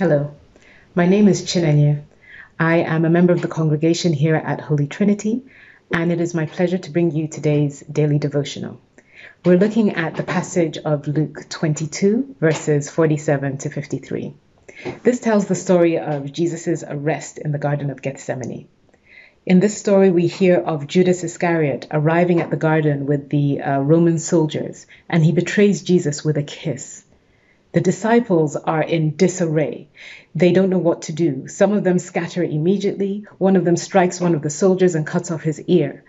Hello, my name is Chinenye. I am a member of the congregation here at Holy Trinity, and it is my pleasure to bring you today's daily devotional. We're looking at the passage of Luke 22, verses 47 to 53. This tells the story of Jesus' arrest in the Garden of Gethsemane. In this story, we hear of Judas Iscariot arriving at the garden with the Roman soldiers, and he betrays Jesus with a kiss. The disciples are in disarray. They don't know what to do. Some of them scatter immediately. One of them strikes one of the soldiers and cuts off his ear.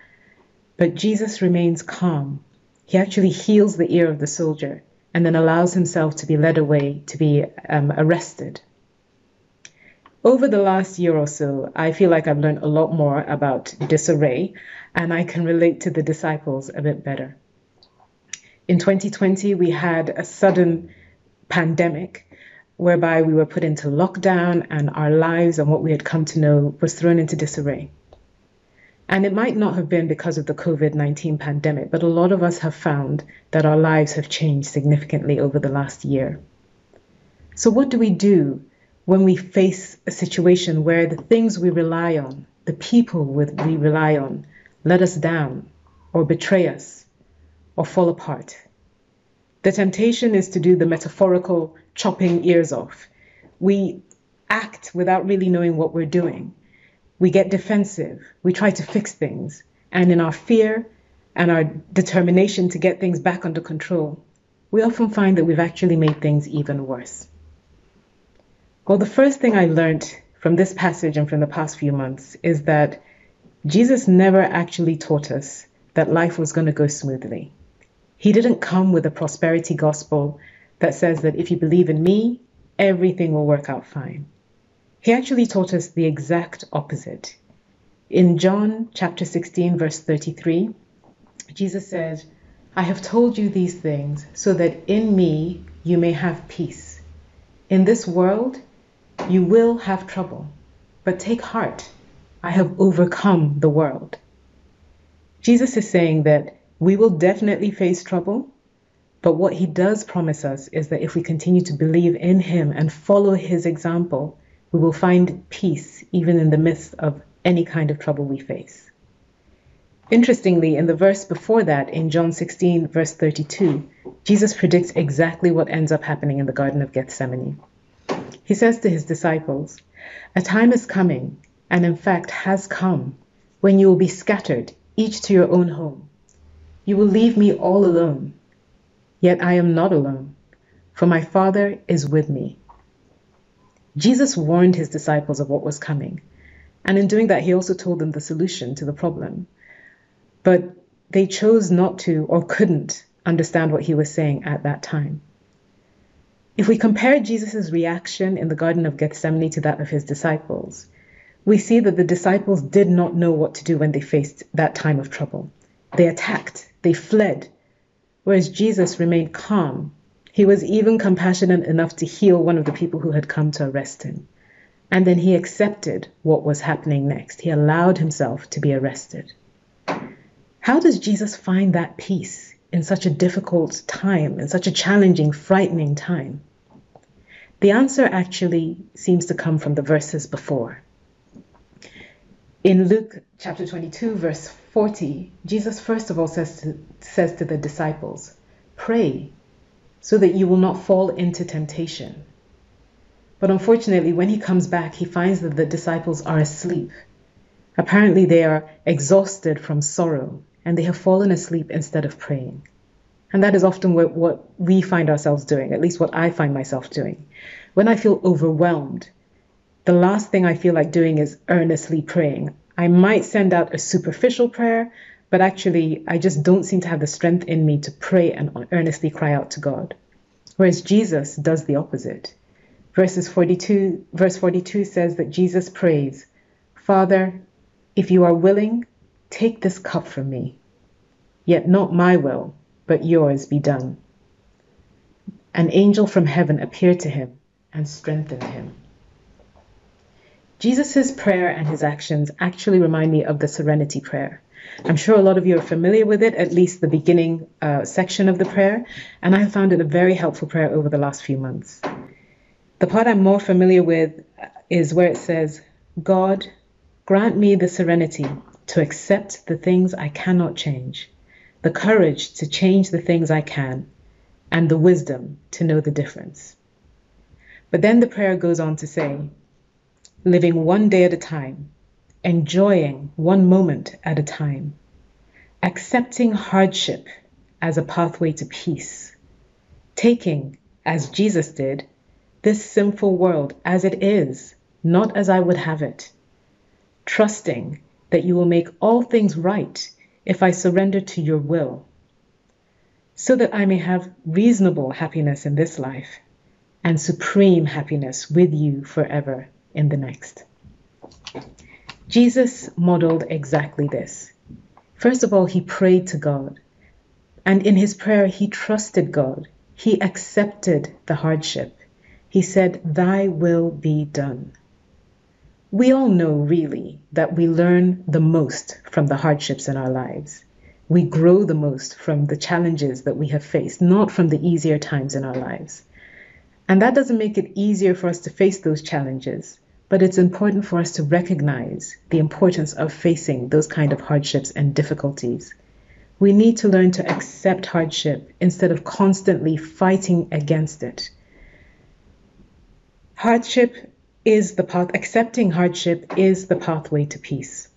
But Jesus remains calm. He actually heals the ear of the soldier and then allows himself to be led away, to be arrested. Over the last year or so, I feel like I've learned a lot more about disarray, and I can relate to the disciples a bit better. In 2020, we had a sudden pandemic, whereby we were put into lockdown and our lives and what we had come to know was thrown into disarray. And it might not have been because of the COVID-19 pandemic, but a lot of us have found that our lives have changed significantly over the last year. So what do we do when we face a situation where the things we rely on, the people we rely on, let us down or betray us or fall apart? The temptation is to do the metaphorical chopping ears off. We act without really knowing what we're doing. We get defensive. We try to fix things. And in our fear and our determination to get things back under control, we often find that we've actually made things even worse. Well, the first thing I learned from this passage and from the past few months is that Jesus never actually taught us that life was going to go smoothly. He didn't come with a prosperity gospel that says that if you believe in me, everything will work out fine. He actually taught us the exact opposite. In John chapter 16, verse 33, Jesus said, "I have told you these things so that in me you may have peace. In this world you will have trouble, but take heart, I have overcome the world." Jesus is saying that we will definitely face trouble, but what he does promise us is that if we continue to believe in him and follow his example, we will find peace even in the midst of any kind of trouble we face. Interestingly, in the verse before that, in John 16, verse 32, Jesus predicts exactly what ends up happening in the Garden of Gethsemane. He says to his disciples, "A time is coming, and in fact has come, when you will be scattered, each to your own home. You will leave me all alone, yet I am not alone, for my Father is with me." Jesus warned his disciples of what was coming, and in doing that, he also told them the solution to the problem. But they chose not to or couldn't understand what he was saying at that time. If we compare Jesus' reaction in the Garden of Gethsemane to that of his disciples, we see that the disciples did not know what to do when they faced that time of trouble. They attacked, they fled, whereas Jesus remained calm. He was even compassionate enough to heal one of the people who had come to arrest him. And then he accepted what was happening next. He allowed himself to be arrested. How does Jesus find that peace in such a difficult time, in such a challenging, frightening time? The answer actually seems to come from the verses before. In Luke chapter 22, verse 40, Jesus first of all says to the disciples, "Pray so that you will not fall into temptation." But unfortunately, when he comes back, he finds that the disciples are asleep. Apparently, they are exhausted from sorrow, and they have fallen asleep instead of praying. And that is often what we find ourselves doing, at least what I find myself doing. When I feel overwhelmed, the last thing I feel like doing is earnestly praying. I might send out a superficial prayer, but actually I just don't seem to have the strength in me to pray and earnestly cry out to God. Whereas Jesus does the opposite. Verse 42 says that Jesus prays, "Father, if you are willing, take this cup from me. Yet not my will, but yours be done." An angel from heaven appeared to him and strengthened him. Jesus' prayer and his actions actually remind me of the Serenity Prayer. I'm sure a lot of you are familiar with it, at least the beginning section of the prayer, and I have found it a very helpful prayer over the last few months. The part I'm more familiar with is where it says, God, grant me the serenity to accept the things I cannot change, the courage to change the things I can, and the wisdom to know the difference. But then the prayer goes on to say, living one day at a time, enjoying one moment at a time, accepting hardship as a pathway to peace, taking, as Jesus did, this sinful world as it is, not as I would have it, trusting that you will make all things right if I surrender to your will, so that I may have reasonable happiness in this life and supreme happiness with you forever in the next. Jesus modeled exactly this. First of all, he prayed to God, and in his prayer, he trusted God. He accepted the hardship. He said, "Thy will be done." We all know, really, that we learn the most from the hardships in our lives. We grow the most from the challenges that we have faced, not from the easier times in our lives. And that doesn't make it easier for us to face those challenges, but it's important for us to recognize the importance of facing those kind of hardships and difficulties. We need to learn to accept hardship instead of constantly fighting against it. Accepting hardship is the pathway to peace,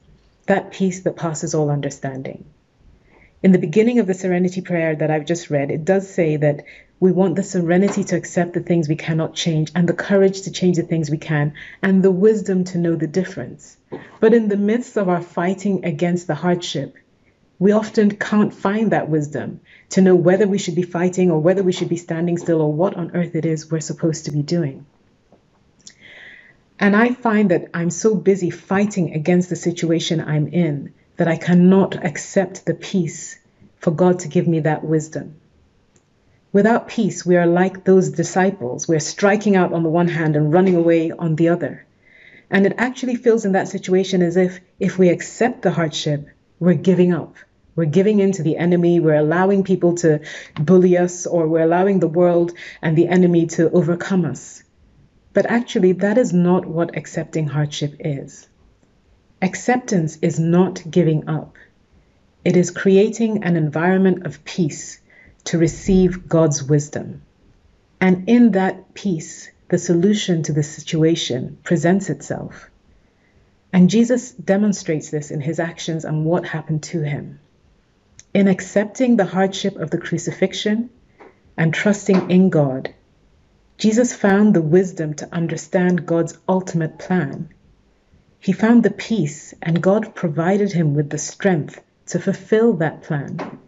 that peace that passes all understanding. In the beginning of the Serenity Prayer that I've just read, it does say that we want the serenity to accept the things we cannot change, and the courage to change the things we can, and the wisdom to know the difference. But in the midst of our fighting against the hardship, we often can't find that wisdom to know whether we should be fighting or whether we should be standing still or what on earth it is we're supposed to be doing. And I find that I'm so busy fighting against the situation I'm in that I cannot accept the peace for God to give me that wisdom. Without peace, we are like those disciples. We're striking out on the one hand and running away on the other. And it actually feels in that situation as if we accept the hardship, we're giving up. We're giving in to the enemy. We're allowing people to bully us, or we're allowing the world and the enemy to overcome us. But actually, that is not what accepting hardship is. Acceptance is not giving up. It is creating an environment of peace to receive God's wisdom. And in that peace, the solution to the situation presents itself. And Jesus demonstrates this in his actions and what happened to him. In accepting the hardship of the crucifixion and trusting in God, Jesus found the wisdom to understand God's ultimate plan. He found the peace, and God provided him with the strength to fulfill that plan.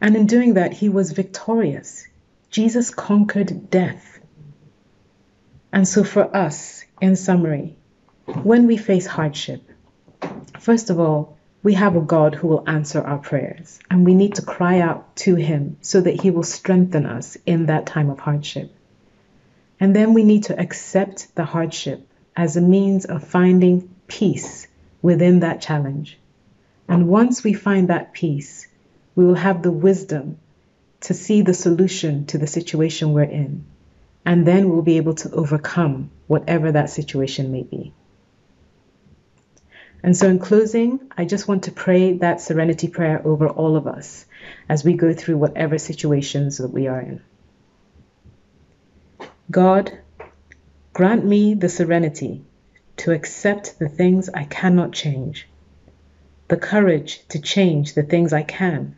And in doing that, he was victorious. Jesus conquered death. And so for us, in summary, when we face hardship, first of all, we have a God who will answer our prayers, and we need to cry out to him so that he will strengthen us in that time of hardship. And then we need to accept the hardship as a means of finding peace within that challenge. And once we find that peace, we will have the wisdom to see the solution to the situation we're in. And then we'll be able to overcome whatever that situation may be. And so in closing, I just want to pray that Serenity Prayer over all of us as we go through whatever situations that we are in. God, grant me the serenity to accept the things I cannot change, the courage to change the things I can,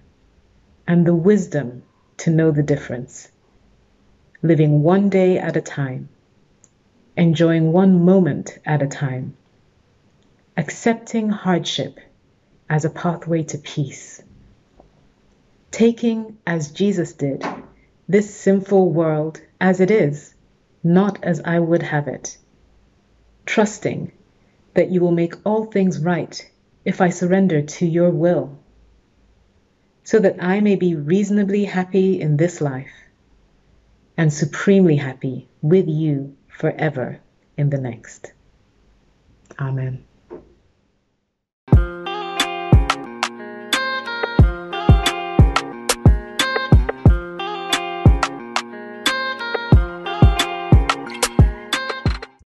and the wisdom to know the difference. Living one day at a time, enjoying one moment at a time, accepting hardship as a pathway to peace, taking, as Jesus did, this sinful world as it is, not as I would have it, trusting that you will make all things right if I surrender to your will, so that I may be reasonably happy in this life and supremely happy with you forever in the next. Amen.